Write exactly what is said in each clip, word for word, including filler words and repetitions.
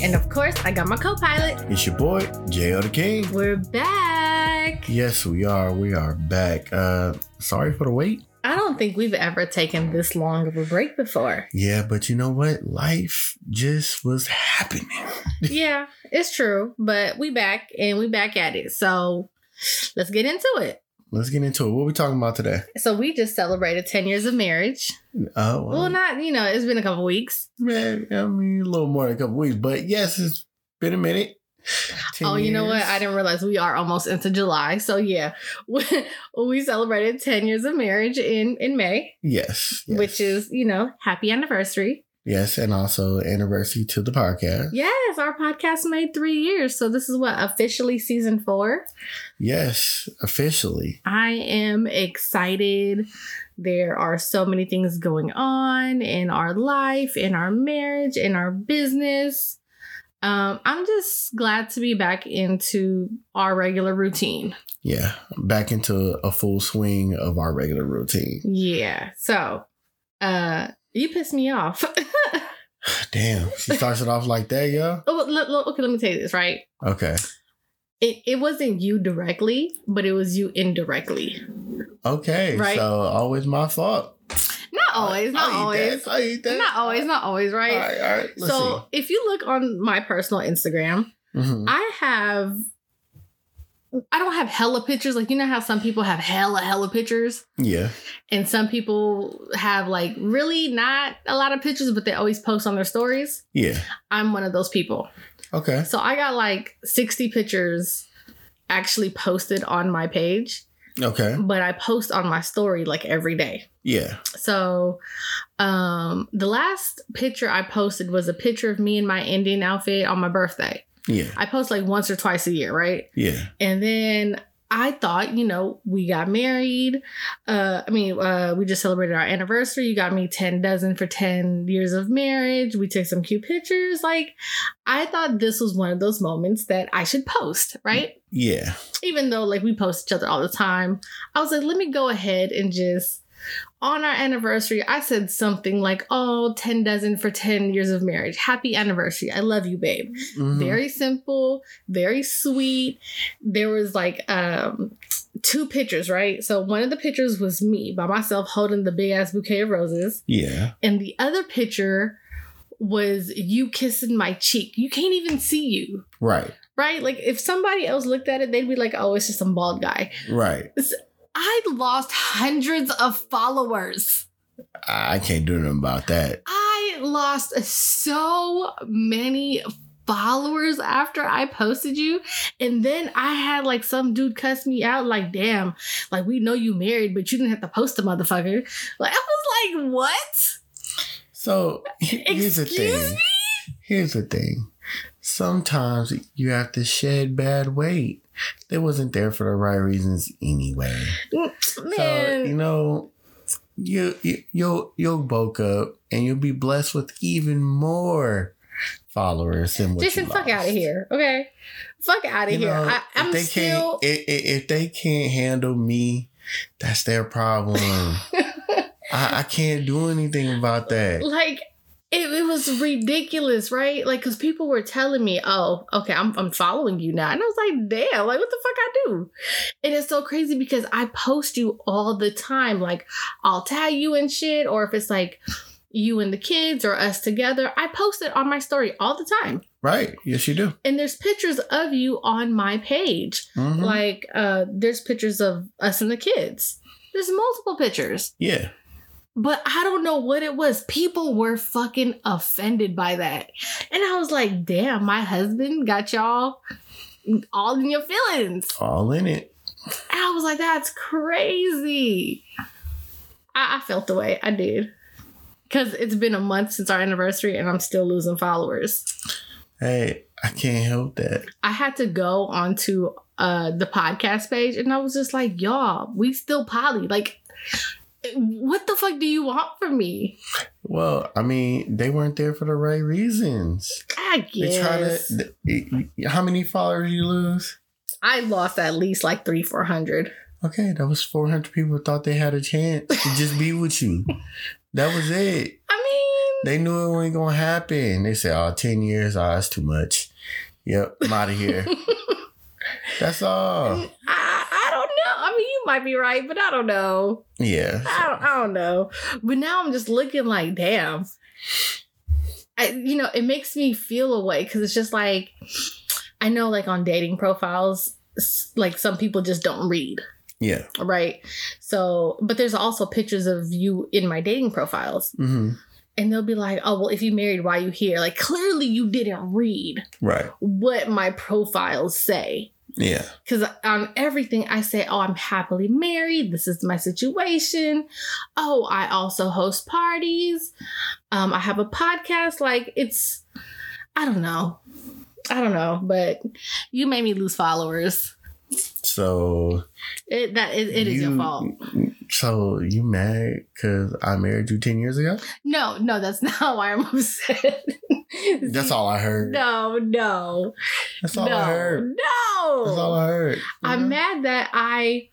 And of course, I got my co-pilot. It's your boy, J O the King. We're back. Yes, we are. We are back. Uh, sorry for the wait. I don't think we've ever taken this long of a break before. Yeah, but you know what? Life just was happening. Yeah, it's true. But we back and we back at it. So let's get into it. Let's get into it. What are we talking about today? So we just celebrated ten years of marriage. Oh, well. well not, you know, it's been a couple weeks. Man, I mean, a little more than a couple weeks. But yes, it's been a minute. Oh, years. You know what? I didn't realize we are almost into July. So yeah, we, we celebrated ten years of marriage in, in May. Yes, yes. Which is, you know, happy anniversary. Yes, and also anniversary to the podcast. Yes, our podcast made three years. So this is what, officially season four? Yes, officially. I am excited. There are so many things going on in our life, in our marriage, in our business. Um, I'm just glad to be back into our regular routine. Yeah, back into a full swing of our regular routine. Yeah, so... uh. You pissed me off. Damn. She starts it off like that, yeah? Oh, look, look, okay, let me tell you this, right? Okay. It it wasn't you directly, but it was you indirectly. Okay. Right? So always my fault. Not always. Not I'll always. Eat I eat that. Not always. Not always, right? All right, all right. Let's so see. If you look on my personal Instagram, mm-hmm. I have... I don't have hella pictures. Like, you know how some people have hella, hella pictures? Yeah. And some people have, like, really not a lot of pictures, but they always post on their stories. Yeah. I'm one of those people. Okay. So I got, like, sixty pictures actually posted on my page. Okay. But I post on my story, like, every day. Yeah. So um, the last picture I posted was a picture of me in my Indian outfit on my birthday. Yeah. I post like once or twice a year, right? Yeah. And then I thought, you know, we got married. Uh, I mean, uh, we just celebrated our anniversary. You got me ten dozen for ten years of marriage. We took some cute pictures. Like, I thought this was one of those moments that I should post, right? Yeah. Even though, like, we post each other all the time. I was like, let me go ahead and just... On our anniversary, I said something like, oh, ten dozen for ten years of marriage. Happy anniversary. I love you, babe. Mm-hmm. Very simple, very sweet. There was like um, two pictures, right? So one of the pictures was me by myself holding the big ass bouquet of roses. Yeah. And the other picture was you kissing my cheek. You can't even see you. Right. Right? Like if somebody else looked at it, they'd be like, oh, it's just some bald guy. Right. So, I lost hundreds of followers. I can't do nothing about that. I lost so many followers after I posted you. And then I had like some dude cuss me out like, damn, like we know you married, but you didn't have to post a motherfucker. Like I was like, what? So here's the thing. Excuse me? Here's the thing. Sometimes you have to shed bad weight. They wasn't there for the right reasons anyway. Man. So, you know, you, you, you'll, you'll bulk up and you'll be blessed with even more followers than what Jason, you lost. Fuck out of here, okay? Fuck out of you here. Know, I, I'm if they still... Can't, if, if they can't handle me, that's their problem. I, I can't do anything about that. Like... It, it was ridiculous, right? Like, because people were telling me, oh, okay, I'm I'm following you now. And I was like, damn, like, what the fuck I do? And it's so crazy because I post you all the time. Like, I'll tag you and shit. Or if it's like, you and the kids or us together. I post it on my story all the time. Right. Yes, you do. And there's pictures of you on my page. Mm-hmm. Like uh, there's pictures of us and the kids. There's multiple pictures. Yeah. But I don't know what it was. People were fucking offended by that. And I was like, damn, my husband got y'all all in your feelings. All in it. And I was like, that's crazy. I, I felt the way I did. Because it's been a month since our anniversary and I'm still losing followers. Hey, I can't help that. I had to go onto uh, the podcast page and I was just like, y'all, we still poly. Like, what the fuck do you want from me? Well, I mean, they weren't there for the right reasons. I guess. They try to, they, how many followers you lose? I lost at least like three, four hundred. Okay, that was four hundred people who thought they had a chance to just be with you. That was it. I mean, they knew it wasn't gonna happen. They said, "Oh, ten years, oh, that's too much. Yep, I'm out of here." That's all. I, I don't know. I mean, you might be right, but I don't know. Yeah, so. I, don't, I don't know. But now I'm just looking like, damn. I, you know, it makes me feel a way because it's just like. I know, like, on dating profiles, like, some people just don't read. Yeah. Right? So, but there's also pictures of you in my dating profiles. Mm-hmm. And they'll be like, oh, well, if you married, why are you here? Like, clearly you didn't read right what my profiles say. Yeah. Because on everything, I say, oh, I'm happily married. This is my situation. Oh, I also host parties. Um, I have a podcast. Like, it's, I don't know. I don't know, but you made me lose followers. So it that it, it you, is your fault. So you mad because I married you ten years ago? No, no, that's not why I'm upset. That's all I heard. No, no, that's all no, I heard. No, that's all I heard. You I'm know? mad that I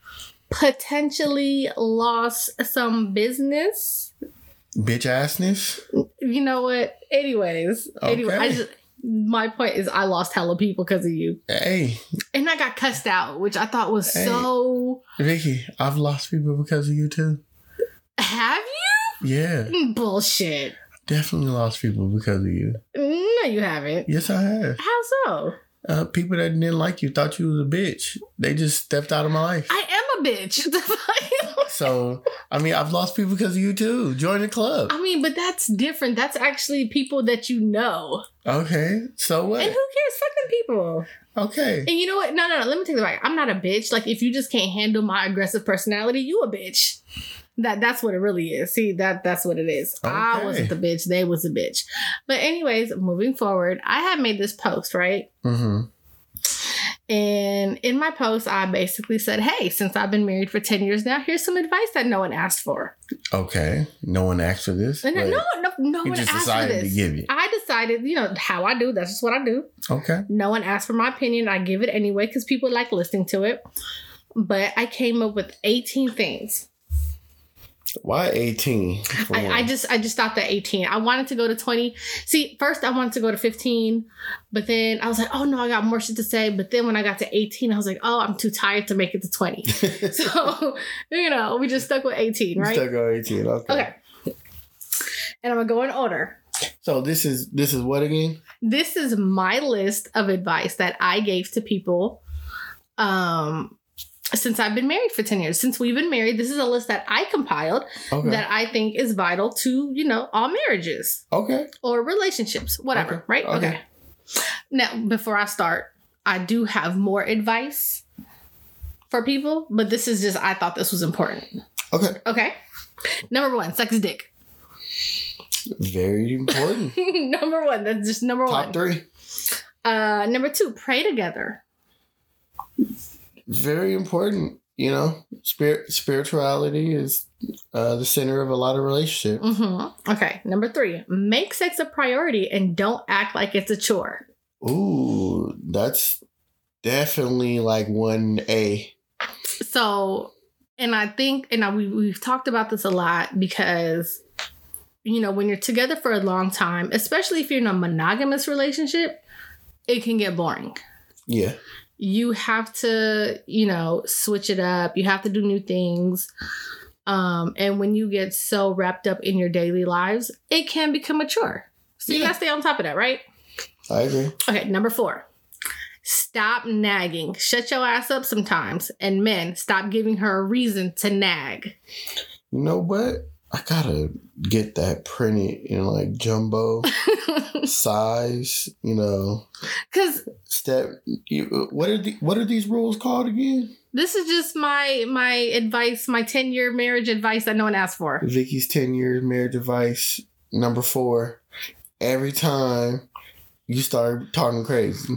potentially lost some business. Bitch assness. You know what? Anyways, okay. anyway, I just. My point is I lost hella people because of you. Hey. And I got cussed out, which I thought was hey. so... Vicky, I've lost people because of you too. Have you? Yeah. Bullshit. Definitely lost people because of you. No, you haven't. Yes, I have. How so? Uh, people that didn't like you thought you was a bitch. They just stepped out of my life. I am a bitch. So, I mean, I've lost people because of you too. Join the club. I mean, but that's different. That's actually people that you know. Okay, so what? And who cares? Fucking people. Okay. And you know what? No, no, no. Let me take the back. I'm not a bitch. Like, if you just can't handle my aggressive personality, you a bitch. That that's what it really is. See, that that's what it is. Okay. I wasn't the bitch. They was a bitch. But anyways, moving forward, I had made this post, right? Mm-hmm. And in my post, I basically said, hey, since I've been married for ten years now, here's some advice that no one asked for. Okay. No one asked for this? No, no, no, no one just asked for this. You decided to give it. I decided, you know, how I do. That's just what I do. Okay. No one asked for my opinion. I give it anyway because people like listening to it. But I came up with eighteen things. Why eighteen? I, I just I just stopped at eighteen. I wanted to go to twenty. See, first I wanted to go to fifteen, but then I was like, oh no, I got more shit to say. But then when I got to eighteen, I was like, oh, I'm too tired to make it to twenty. So, you know, we just stuck with eighteen, right? Stuck with eighteen, okay. Okay. And I'm gonna go in order. So this is this is what again? This is my list of advice that I gave to people. Um Since I've been married for ten years, since we've been married, this is a list that I compiled okay. that I think is vital to, you know, all marriages. Okay. Or relationships, whatever, okay. right? Okay. okay. Now, before I start, I do have more advice for people, but this is just, I thought this was important. Okay. Okay. Number one, suck his dick. Very important. Number one. That's just number Top one. Top three. Uh, number two, pray together. Very important, you know, spirit spirituality is uh, the center of a lot of relationships. Mm-hmm. Okay. Number three, make sex a priority and don't act like it's a chore. Ooh, that's definitely like one A. So, and I think, and I, we, we've talked about this a lot because, you know, when you're together for a long time, especially if you're in a monogamous relationship, it can get boring. Yeah. You have to, you know, switch it up. You have to do new things. Um, and when you get so wrapped up in your daily lives, it can become a chore. So yeah. you gotta stay on top of that, right? I agree. Okay, number four. Stop nagging. Shut your ass up sometimes. And men, stop giving her a reason to nag. You know what? I gotta get that printed in like jumbo size, you know. Because step. You, what are the, what are these rules called again? This is just my my advice, my ten year marriage advice that no one asked for. Vicky's ten year marriage advice number four. Every time you start talking crazy.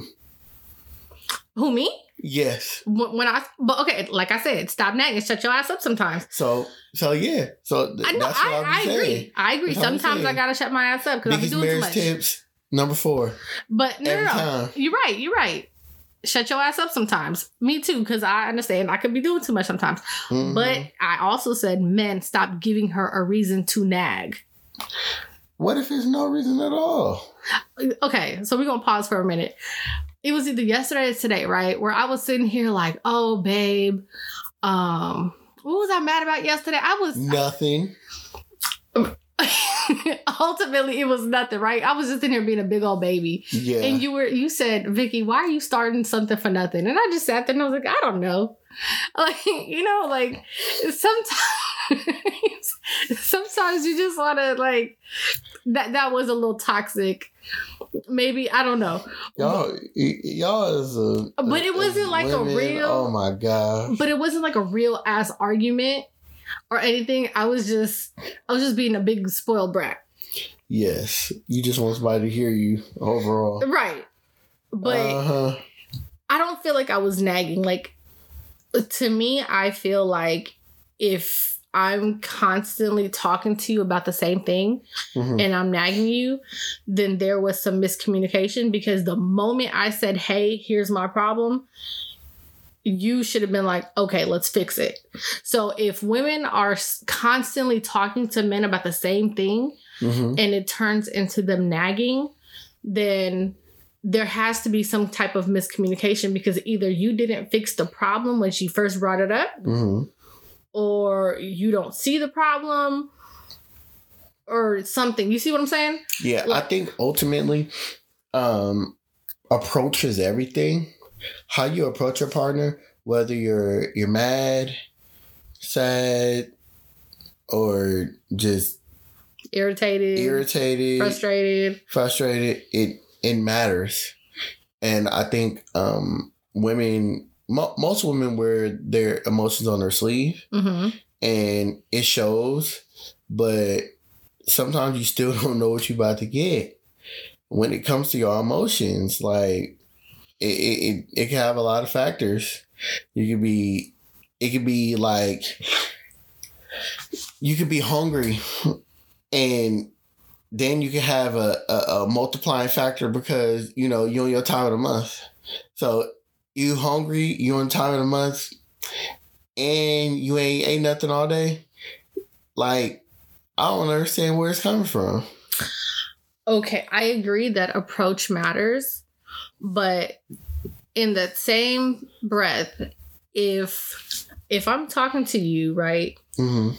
Who, me? Yes. When I, but okay, like I said, stop nagging, shut your ass up sometimes. So, so yeah. So th- I know, that's what I, I'm I saying. agree. I agree. That's sometimes I gotta shut my ass up because I'm doing too much. Biggest marriage tips number four. But no, Every no, no. Time. You're right. You're right. Shut your ass up sometimes. Me too, because I understand I could be doing too much sometimes. Mm-hmm. But I also said, men, stop giving her a reason to nag. What if there's no reason at all? Okay, so we're gonna pause for a minute. It was either yesterday or today, right? Where I was sitting here like, oh, babe, um, what was I mad about yesterday? I was... Nothing. I, ultimately, it was nothing, right? I was just in here being a big old baby. Yeah. And you were, you said, Vicky, why are you starting something for nothing? And I just sat there and I was like, I don't know. Like, you know, like, sometimes, sometimes you just want to, like, that, that was a little toxic. Maybe, I don't know. Y'all, y- y'all is a... But it wasn't like women, a real... Oh my God. But it wasn't like a real ass argument or anything. I was just, I was just being a big spoiled brat. Yes. You just want somebody to hear you overall. Right. But uh-huh. I don't feel like I was nagging. Like, to me, I feel like if... I'm constantly talking to you about the same thing mm-hmm. and I'm nagging you, then there was some miscommunication, because the moment I said, hey, here's my problem, you should have been like, okay, let's fix it. So if women are constantly talking to men about the same thing mm-hmm. and it turns into them nagging, then there has to be some type of miscommunication, because either you didn't fix the problem when she first brought it up mm-hmm. or you don't see the problem or something. You see what I'm saying? Yeah, like, I think ultimately um, approach is everything. How you approach your partner, whether you're you're mad, sad, or just irritated, irritated, frustrated, frustrated, it it matters. And I think um, women... Most women wear their emotions on their sleeve mm-hmm. and it shows, but sometimes you still don't know what you're about to get when it comes to your emotions. Like it, it, it can have a lot of factors. You could be, it could be like, you could be hungry and then you could have a, a, a multiplying factor because, you know, you're on your time of the month. So you hungry, you on time of the month, and you ain't ate nothing all day. Like, I don't understand where it's coming from. Okay, I agree that approach matters, but in that same breath, if if I'm talking to you, right, mm-hmm.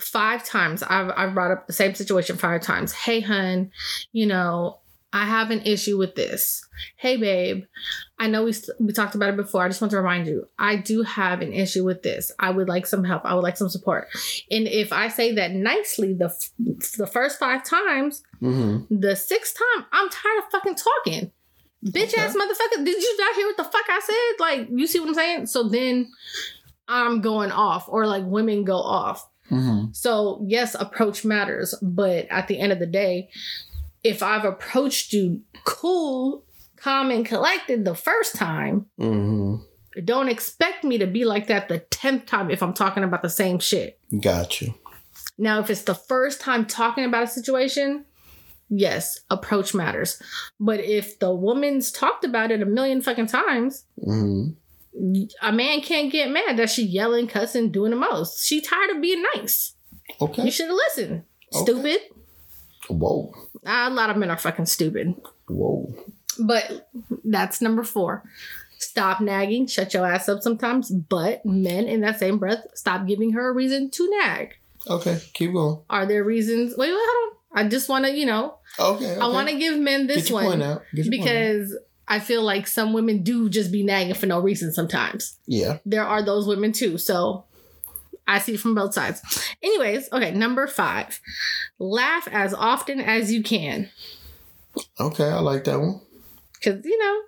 five times, I've I've brought up the same situation five times. Hey, hun, you know, I have an issue with this. Hey, babe, I know we st- we talked about it before. I just want to remind you, I do have an issue with this. I would like some help. I would like some support. And if I say that nicely the f- the first five times, mm-hmm. the sixth time, I'm tired of fucking talking. Bitch ass okay. motherfucker, did you not hear what the fuck I said? Like, you see what I'm saying? So then I'm going off, or like women go off. Mm-hmm. So yes, approach matters. But at the end of the day, if I've approached you cool, calm, and collected the first time, mm-hmm. don't expect me to be like that the tenth time if I'm talking about the same shit. Gotcha. Now, if it's the first time talking about a situation, yes, approach matters. But if the woman's talked about it a million fucking times, mm-hmm. a man can't get mad that she yelling, cussing, doing the most. She tired of being nice. Okay. You should have listened. Okay. Stupid. Whoa. A lot of men are fucking stupid. Whoa. But that's number four. Stop nagging. Shut your ass up sometimes. But men, in that same breath, stop giving her a reason to nag. Okay, keep going. Are there reasons? Wait, wait, hold on. I just want to, you know. Okay, okay. I want to give men this one. Get your point out. Get your because point out. I feel like some women do just be nagging for no reason sometimes. Yeah. There are those women too. So I see from both sides. Anyways, okay, number five. Laugh as often as you can. Okay, I like that one. Because, you know,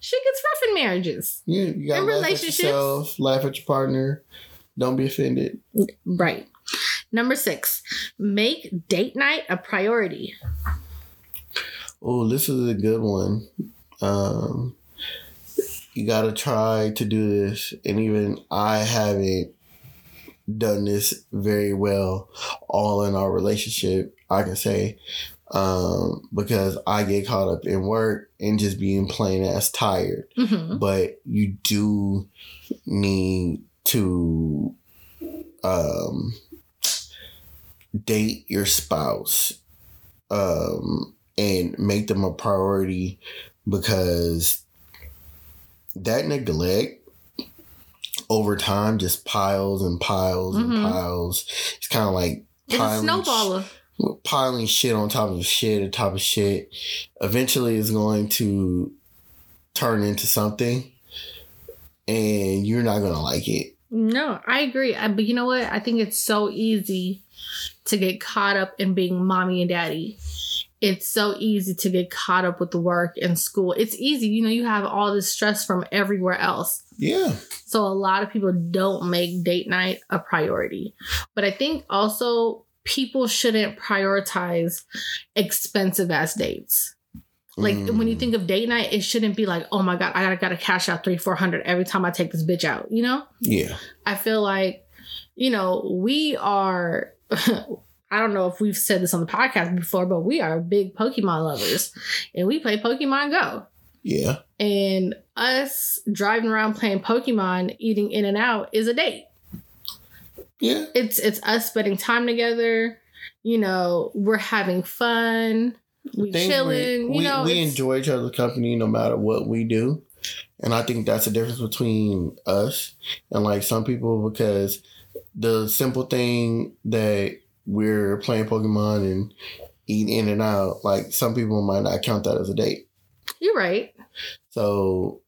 shit gets rough in marriages. Yeah, you gotta in laugh relationships. At yourself, laugh at your partner. Don't be offended. Right. Number six, make date night a priority. Oh, this is a good one. Um, you gotta try to do this, and even I haven't done this very well all in our relationship, I can say. Um, because I get caught up in work and just being plain ass tired. Mm-hmm. But you do need to um, date your spouse um, and make them a priority, because that neglect over time just piles and piles mm-hmm. and piles. It's kind of like piling, it's a snowballer. Piling shit on top of shit on top of shit. Eventually it's going to turn into something and you're not going to like it. No, I agree. I, but you know what? I think it's so easy to get caught up in being mommy and daddy. It's so easy to get caught up with the work and school. It's easy. You know, you have all this stress from everywhere else. Yeah. So a lot of people don't make date night a priority. But I think also people shouldn't prioritize expensive ass dates. Like mm. when you think of date night, it shouldn't be like, oh my God, I gotta, gotta cash out three, four hundred every time I take this bitch out. You know? Yeah. I feel like, you know, we are, I don't know if we've said this on the podcast before, but we are big Pokemon lovers and we play Pokemon Go. Yeah. And us driving around playing Pokemon, eating In-N-Out is a date. Yeah. It's, it's us spending time together. You know, we're having fun. We chilling. We, you know, we enjoy each other's company no matter what we do. And I think that's the difference between us and like some people, because the simple thing that we're playing Pokemon and eating in and out, like some people might not count that as a date. You're right. So.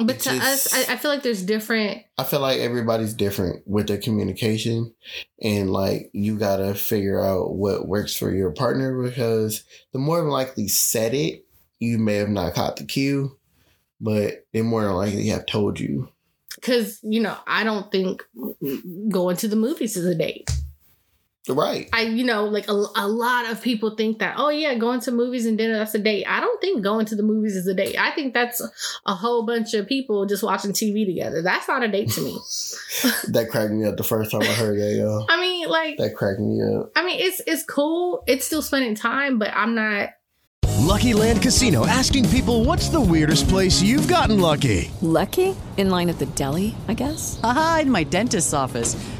But to just, us, I, I feel like there's different. I feel like everybody's different with their communication. And like you got to figure out what works for your partner, because the more than likely said it, you may have not caught the cue, but they more than likely have told you. Because, you know, I don't think going to the movies is a date. Right. I, you know, like a, a lot of people think that, oh yeah, going to movies and dinner, that's a date. I don't think going to the movies is a date. I think that's a whole bunch of people just watching T V together. That's not a date to me. That cracked me up the first time I heard that, yo. I mean, like. That cracked me up. I mean, it's it's cool. It's still spending time, but I'm not. Lucky Land Casino, asking people, what's the weirdest place you've gotten lucky? Lucky? In line at the deli, I guess? Aha, in my dentist's office.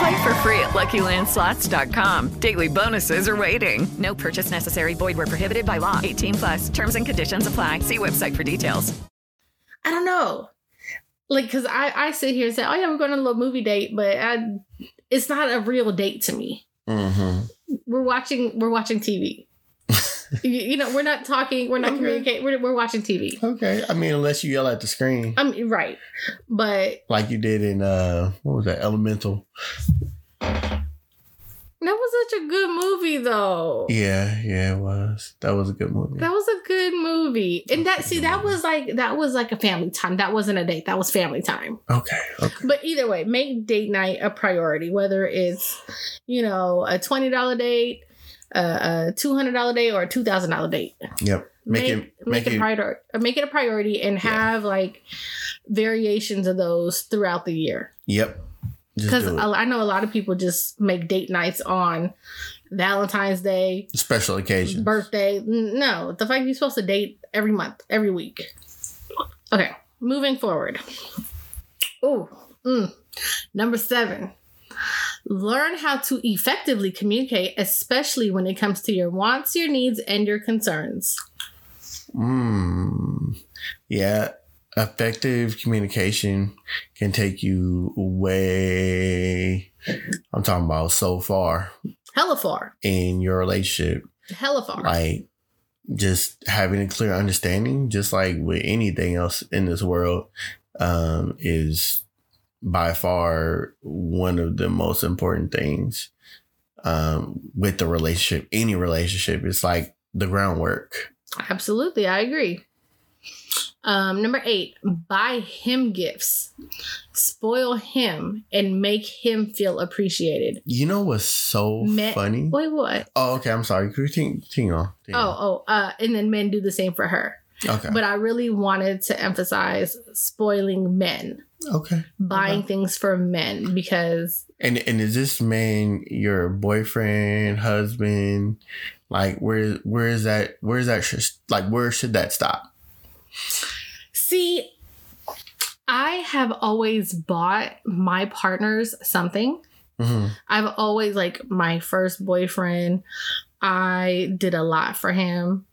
Play for free at Lucky Land Slots dot com. Daily bonuses are waiting. No purchase necessary. Void where prohibited by law. eighteen plus. Terms and conditions apply. See website for details. I don't know. Like, because I, I sit here and say, oh, yeah, we're going on a little movie date, but I, it's not a real date to me. Mm-hmm. We're watching, we're watching T V. you, you know, we're not talking, we're not okay. communicating, we're, we're watching T V. Okay. I mean, unless you yell at the screen. I mean, right. But. Like you did in, uh, what was that, Elemental. That was such a good movie, though. Yeah, yeah, it was. That was a good movie. That was a good movie. And that, see, that was like, that was like a family time. That wasn't a date. That was family time. Okay, okay. But either way, make date night a priority, whether it's, you know, a twenty dollars date, a, a two hundred dollars date, or a two thousand dollars date. Yep. Make, make it make, make it, it priority. Make it a priority and have, yeah, like variations of those throughout the year. Yep. Because I know a lot of people just make date nights on Valentine's Day, special occasions, birthday. No, the fact you're supposed to date every month, every week. Okay, moving forward. Oh, mm, number seven. Learn how to effectively communicate, especially when it comes to your wants, your needs, and your concerns. Mm, yeah. Effective communication can take you way, I'm talking about so far. Hella far. In your relationship. Hella far. Like, just having a clear understanding, just like with anything else in this world, um, is by far one of the most important things um, with the relationship. Any relationship, it's like the groundwork. Absolutely. I agree. Um, number eight, buy him gifts, spoil him, and make him feel appreciated. You know what's so men- funny? Wait, what? Oh, okay. I'm sorry. Ting- ting on, ting on. Oh, oh. Uh, and then men do the same for her. Okay. But I really wanted to emphasize spoiling men. Okay. Buying okay. things for men because. And and is this man your boyfriend, husband? Like, where where is that? Where is that? Sh- like, where should that stop? See, I have always bought my partners something. Mm-hmm. I've always, like, my first boyfriend, I did a lot for him.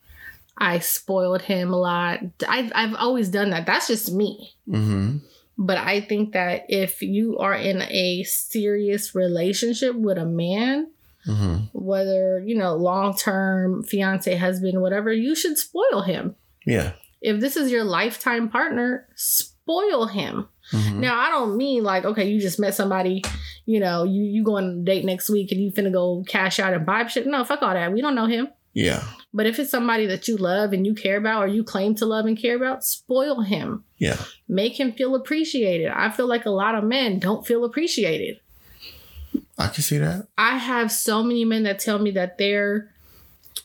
I spoiled him a lot. I've, I've always done that. That's just me. Mm-hmm. But I think that if you are in a serious relationship with a man, mm-hmm, whether, you know, long-term fiance, husband, whatever, you should spoil him. Yeah. If this is your lifetime partner, spoil him. Mm-hmm. Now, I don't mean like, okay, you just met somebody, you know, you, you go on a date next week and you finna go cash out and buy shit. No, fuck all that. We don't know him. Yeah. But if it's somebody that you love and you care about or you claim to love and care about, spoil him. Yeah. Make him feel appreciated. I feel like a lot of men don't feel appreciated. I can see that. I have so many men that tell me that their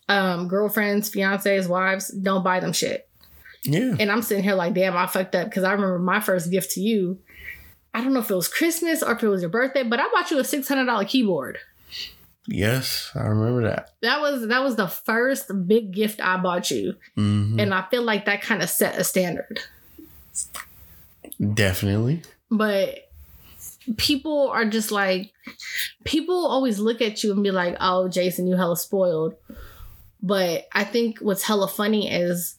um, girlfriends, fiancés, wives don't buy them shit. Yeah. And I'm sitting here like, damn, I fucked up because I remember my first gift to you. I don't know if it was Christmas or if it was your birthday, but I bought you a six hundred dollars keyboard. Yes, I remember that. That was that was the first big gift I bought you. Mm-hmm. And I feel like that kind of set a standard. Definitely. But people are just like, people always look at you and be like, oh, Jason, you hella spoiled. But I think what's hella funny is,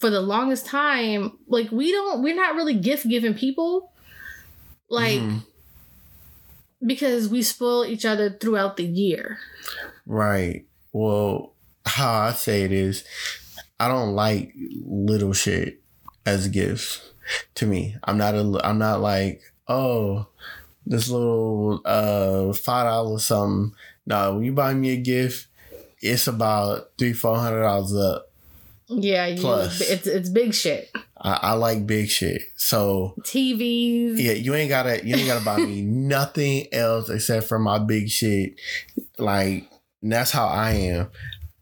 for the longest time, like, we don't, we're not really gift giving people. Like, mm. because we spoil each other throughout the year. Right. Well, how I say it is, I don't like little shit as gifts to me. I'm not, a, I'm not like, oh, this little uh, five dollars something. No, when you buy me a gift, it's about three hundred dollars, four hundred dollars up. Yeah, you, plus it's it's big shit. I, I like big shit. So T Vs. Yeah, you ain't gotta you ain't gotta buy me nothing else except for my big shit. Like, and that's how I am.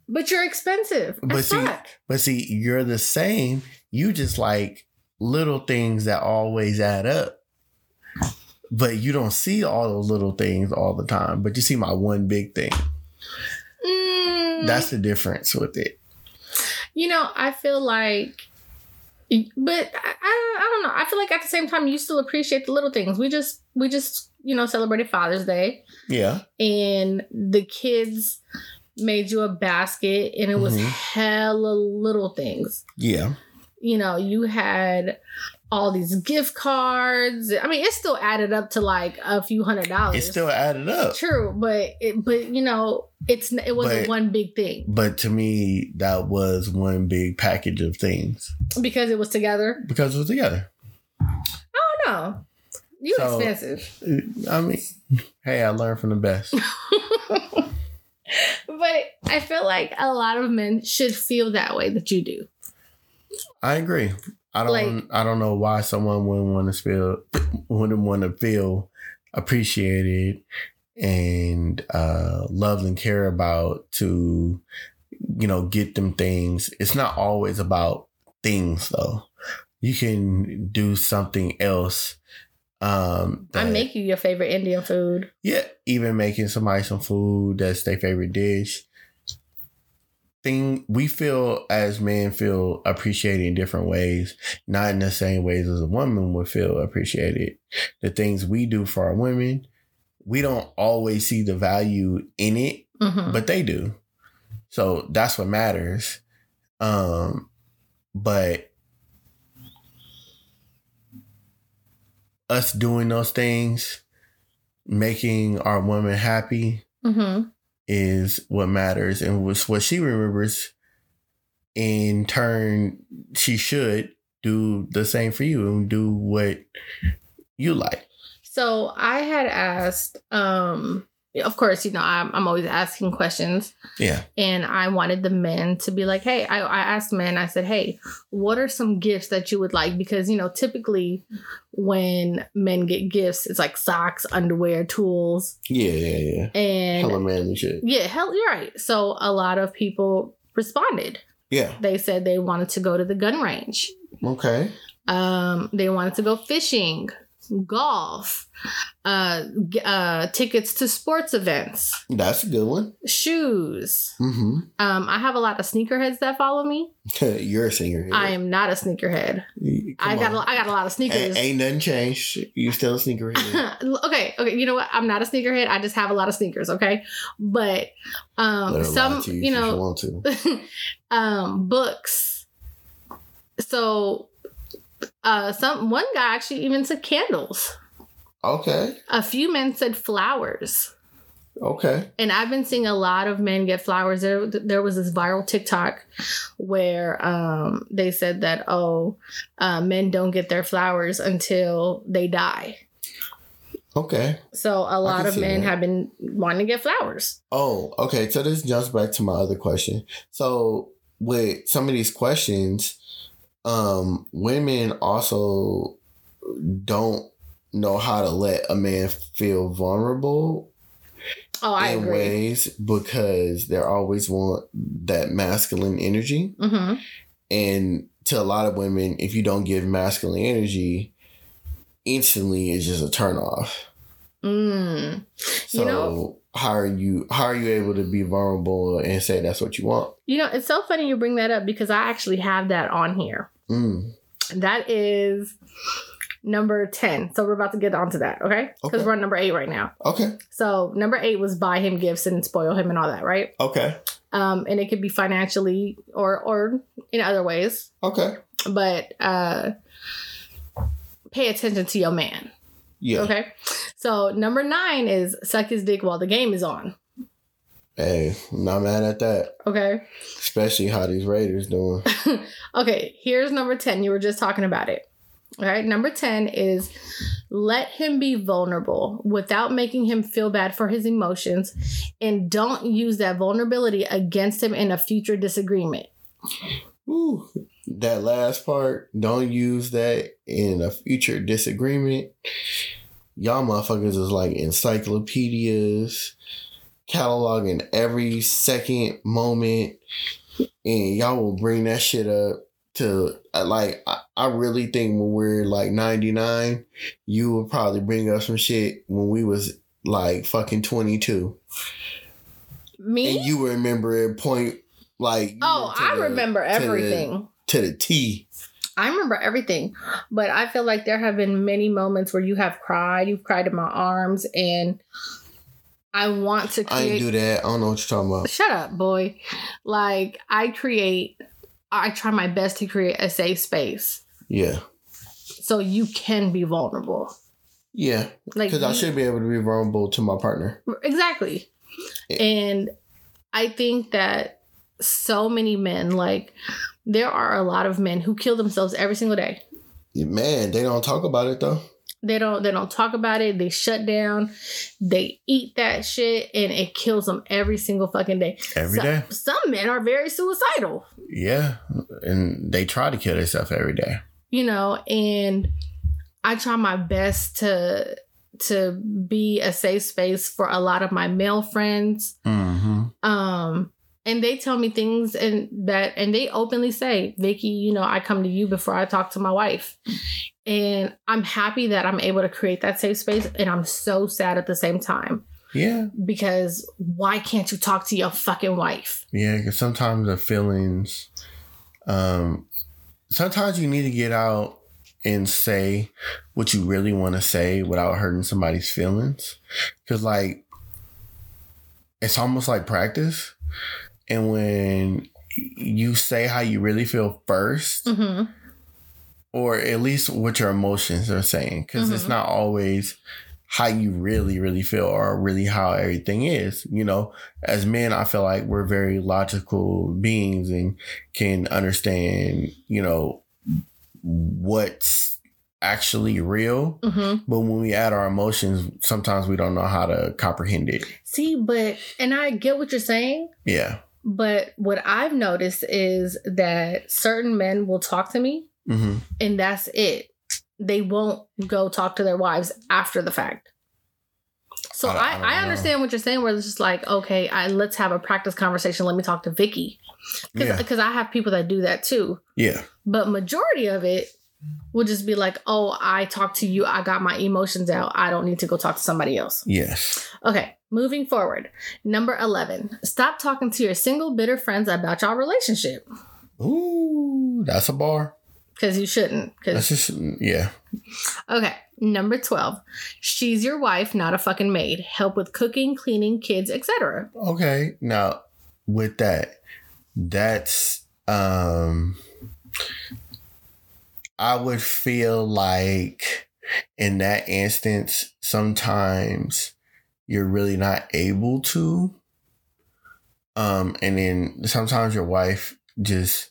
But you're expensive. But see, fuck. but see, you're the same. You just like little things that always add up. But you don't see all those little things all the time. But you see my one big thing. Mm. That's the difference with it. You know, I feel like, but I, I, I don't know. I feel like at the same time, you still appreciate the little things. We just, we just, you know, celebrated Father's Day. Yeah. And the kids made you a basket and it mm-hmm. was hella little things. Yeah. You know, you had all these gift cards. I mean, it still added up to like a few hundred dollars. It still added up. True. But, it, but you know, it's it wasn't but, one big thing. But to me, that was one big package of things. Because it was together? Because it was together. I don't know. You so, expensive. I mean, hey, I learned from the best. But I feel like a lot of men should feel that way that you do. I agree. I don't. Like, I don't know why someone wouldn't want to feel wouldn't want to feel appreciated and uh, loved and cared about to, you know, get them things. It's not always about things, though. You can do something else. Um, that, I make you your favorite Indian food. Yeah, even making somebody some food that's their favorite dish. Thing we feel as men feel appreciated in different ways, not in the same ways as a woman would feel appreciated. The things we do for our women, we don't always see the value in it, mm-hmm. but they do. So that's what matters. Um, but us doing those things, making our woman happy, mm-hmm. is what matters, and was what she remembers. In turn, she should do the same for you and do what you like. So I had asked, um, of course, you know, I'm, I'm always asking questions. Yeah. And I wanted the men to be like, hey, I, I asked men, I said, hey, what are some gifts that you would like? Because, you know, typically when men get gifts, it's like socks, underwear, tools. Yeah, yeah, yeah. And hella manly shit. Yeah, hell, you're right. So a lot of people responded. Yeah. They said they wanted to go to the gun range. Okay. Um, they wanted to go fishing. Golf, uh, uh, tickets to sports events. That's a good one. Shoes. Mm-hmm. Um, I have a lot of sneakerheads that follow me. You're a sneakerhead. I am not a sneakerhead. Come I got, a, I got a lot of sneakers. A- ain't nothing changed. You still a sneakerhead. okay, okay. You know what? I'm not a sneakerhead. I just have a lot of sneakers. Okay, but um, some, you, you know, want to. um, books. So. Uh, some one guy actually even said candles. Okay. A few men said flowers. Okay. And I've been seeing a lot of men get flowers. There, there was this viral TikTok where um they said that oh, uh, men don't get their flowers until they die. Okay. So a lot of men that. have been wanting to get flowers. Oh, okay. So this jumps back to my other question. So with some of these questions. Um, women also don't know how to let a man feel vulnerable oh, I in agree. ways because they always want that masculine energy. Mm-hmm. And to a lot of women, if you don't give masculine energy, instantly it's just a turnoff. Mm. So, you know, how are you how are you able to be vulnerable and say that's what you want? You know, it's so funny you bring that up because I actually have that on here. Mm. That is number ten. So we're about to get onto that, okay? Because okay. we're on number eight right now. Okay. So number eight was buy him gifts and spoil him and all that, right? Okay. Um, and it could be financially or or in other ways. Okay. But uh, pay attention to your man. Yeah. Okay. So number nine is suck his dick while the game is on. Hey, I'm not mad at that. Okay. Especially how these Raiders doing. Okay, here's number ten. You were just talking about it. All right. Number ten is let him be vulnerable without making him feel bad for his emotions, and don't use that vulnerability against him in a future disagreement. Ooh, that last part. Don't use that in a future disagreement. Y'all motherfuckers is like encyclopedias, cataloging every second moment, and y'all will bring that shit up to, like, I, I really think when we're like ninety-nine, you will probably bring up some shit when we was like fucking twenty-two. Me? And you remember it point, like. Oh, I the, remember everything. To the, to the T. I remember everything, but I feel like there have been many moments where you have cried. You've cried in my arms, and I want to create... I didn't do that. I don't know what you're talking about. Shut up, boy. Like, I create... I try my best to create a safe space. Yeah. So you can be vulnerable. Yeah. Like, because I should be able to be vulnerable to my partner. Exactly. Yeah. And I think that so many men, like... There are a lot of men who kill themselves every single day. Man, they don't talk about it, though. They don't they don't talk about it. They shut down. They eat that shit and it kills them every single fucking day. Every so, day. Some men are very suicidal. Yeah. And they try to kill themselves every day. You know, and I try my best to to be a safe space for a lot of my male friends. Mm-hmm. Um And they tell me things and that, and they openly say, Vicky, you know, I come to you before I talk to my wife. And I'm happy that I'm able to create that safe space. And I'm so sad at the same time. Yeah. Because why can't you talk to your fucking wife? Yeah. Because sometimes the feelings, um, sometimes you need to get out and say what you really want to say without hurting somebody's feelings. Because, like, it's almost like practice. And when you say how you really feel first, mm-hmm. or at least what your emotions are saying, because mm-hmm. it's not always how you really, really feel or really how everything is. You know, as men, I feel like we're very logical beings and can understand, you know, what's actually real. Mm-hmm. But when we add our emotions, sometimes we don't know how to comprehend it. See, but, and I get what you're saying. Yeah. But what I've noticed is that certain men will talk to me, mm-hmm. and that's it. They won't go talk to their wives after the fact. So I, I, I, I understand what you're saying, where it's just like, okay, I, let's have a practice conversation. Let me talk to Vicky. Because because yeah. I have people that do that too. Yeah. But majority of it will just be like, oh, I talked to you. I got my emotions out. I don't need to go talk to somebody else. Yes. Okay. Moving forward, number eleven, stop talking to your single, bitter friends about your relationship. Ooh, that's a bar. Because you shouldn't. Cause... That's just, yeah. Okay, number twelve, she's your wife, not a fucking maid. Help with cooking, cleaning, kids, et cetera. Okay, now with that, that's, um, I would feel like in that instance, sometimes you're really not able to. Um, and then sometimes your wife just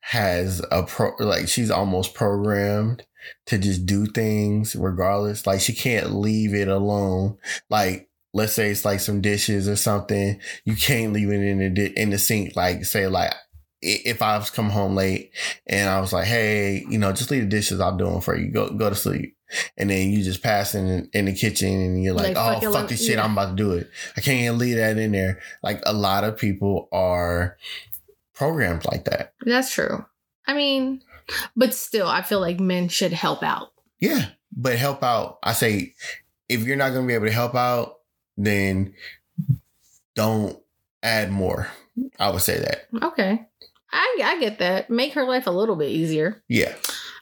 has a pro, like she's almost programmed to just do things regardless. Like she can't leave it alone. Like, let's say it's like some dishes or something. You can't leave it in the, di- in the sink. Like say like, if I was come home late and I was like, hey, you know, just leave the dishes. I'll do them for you. Go, go to sleep. And then you just pass in, in the kitchen and you're like, like oh, fuck it, this shit. Yeah. I'm about to do it. I can't even leave that in there. Like a lot of people are programmed like that. That's true. I mean, but still, I feel like men should help out. Yeah, but help out. I say, if you're not going to be able to help out, then don't add more. I would say that. Okay. I, I get that. Make her life a little bit easier. Yeah.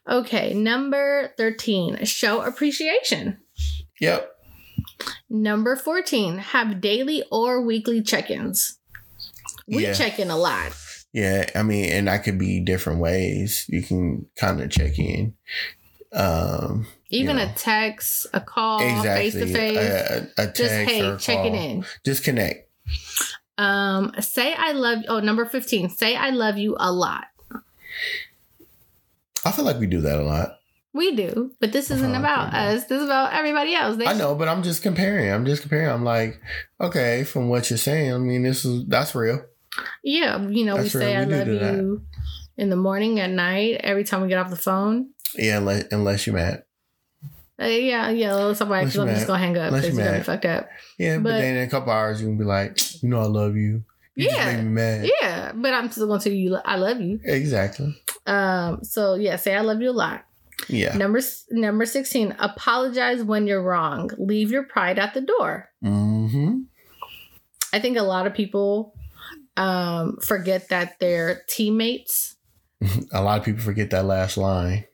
Okay, number thirteen, show appreciation. Yep. Number fourteen, have daily or weekly check-ins. We yeah. check in a lot. Yeah, I mean, and that could be different ways. You can kind of check in. Um, Even you know. a text, a call, exactly. face-to-face. A, a text Just, hey, or a check call. it in. Just connect. Um, say I love you. Oh, number fifteen, say I love you a lot. I feel like we do that a lot. We do, but this isn't like about us. This is about everybody else. They I know, but I'm just comparing. I'm just comparing. I'm like, okay, from what you're saying, I mean, this is that's real. Yeah, you know, that's we real. say we I love you that. in the morning, at night, every time we get off the phone. Yeah, unless, unless you're mad. Uh, yeah, yeah. Somebody, I'm just gonna hang up because you're gonna be fucked up. Yeah, but, but then in a couple hours, you can be like, you know, I love you. You yeah, just made me mad. Yeah, but I'm still gonna tell you, I love you. Exactly. Um, so yeah, say I love you a lot. Yeah. Number number sixteen, apologize when you're wrong. Leave your pride at the door. Mm-hmm. I think a lot of people um forget that they're teammates. A lot of people forget that last line.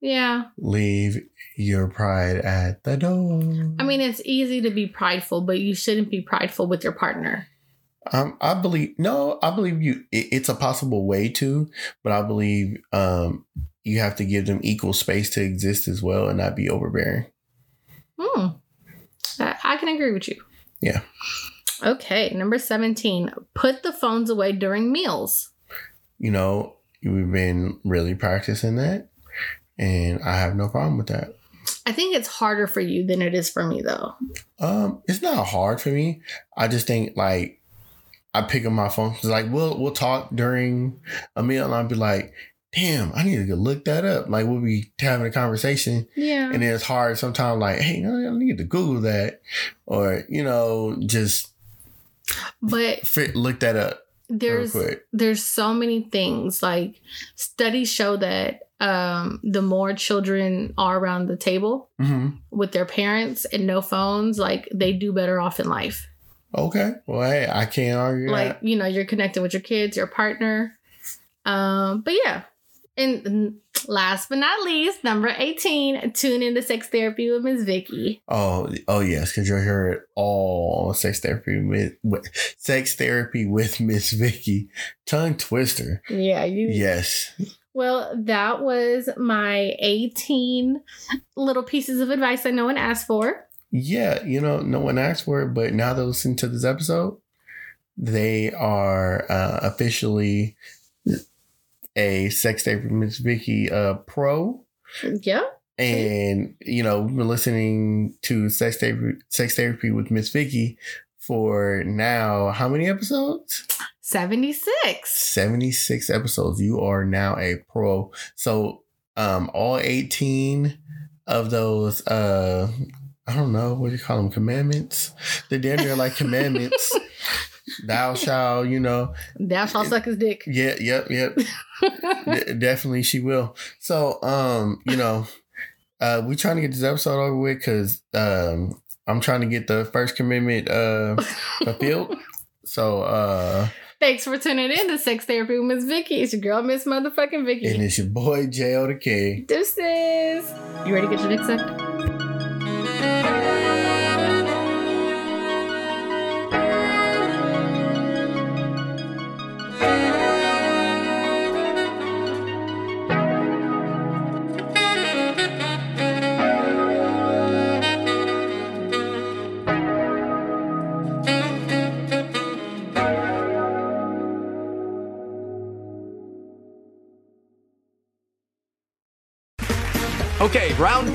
Yeah. Leave your pride at the door. I mean, it's easy to be prideful, but you shouldn't be prideful with your partner. Um, I believe no, I believe you. It, it's a possible way to, but I believe um, you have to give them equal space to exist as well and not be overbearing. Hmm, I, I can agree with you. Yeah. Okay, number seventeen. Put the phones away during meals. You know, we've been really practicing that, and I have no problem with that. I think it's harder for you than it is for me, though. Um, it's not hard for me. I just think, like, I pick up my phone. It's like, we'll we'll talk during a meal, and I'll be like, damn, I need to look that up. Like, we'll be having a conversation. Yeah. And it's hard sometimes, like, hey, I need to Google that. Or, you know, just but fit, look that up. There's there's so many things. Like, studies show that um, the more children are around the table mm-hmm. with their parents and no phones, like, they do better off in life. Okay. Well, hey, I can't argue. Like, that. You know, you're connected with your kids, your partner. Um, but yeah. And last but not least, number eighteen, tune in to Sex Therapy with Miss Vicky. Oh, oh yes, because you'll hear it all on Sex Therapy with, with Sex Therapy with Miss Vicky. Tongue twister. Yeah, you. Yes. Well, that was my eighteen little pieces of advice that no one asked for. Yeah, you know, no one asked for it, but now they're listening to this episode. They are uh, officially a Sex Therapy with Miss Vicky uh, pro. Yeah. And, you know, we've been listening to Sex Therapy, Sex Therapy with Miss Vicky for now, how many episodes? seventy-six. seventy-six episodes. You are now a pro. So um, all eighteen of those, uh, I don't know, what do you call them? Commandments? They're damn near like commandments. Thou shall, you know. Thou shall suck his dick. Yeah, yep, yep. D- definitely she will. So, um, you know, uh, we're trying to get this episode over with because um, I'm trying to get the first commitment uh, fulfilled. So, uh. Thanks for tuning in to Sex Therapy with Miss Vicky. It's your girl, Miss Motherfucking Vicky. And it's your boy, J O the King. Deuces. You ready to get your dick sucked? Okay, round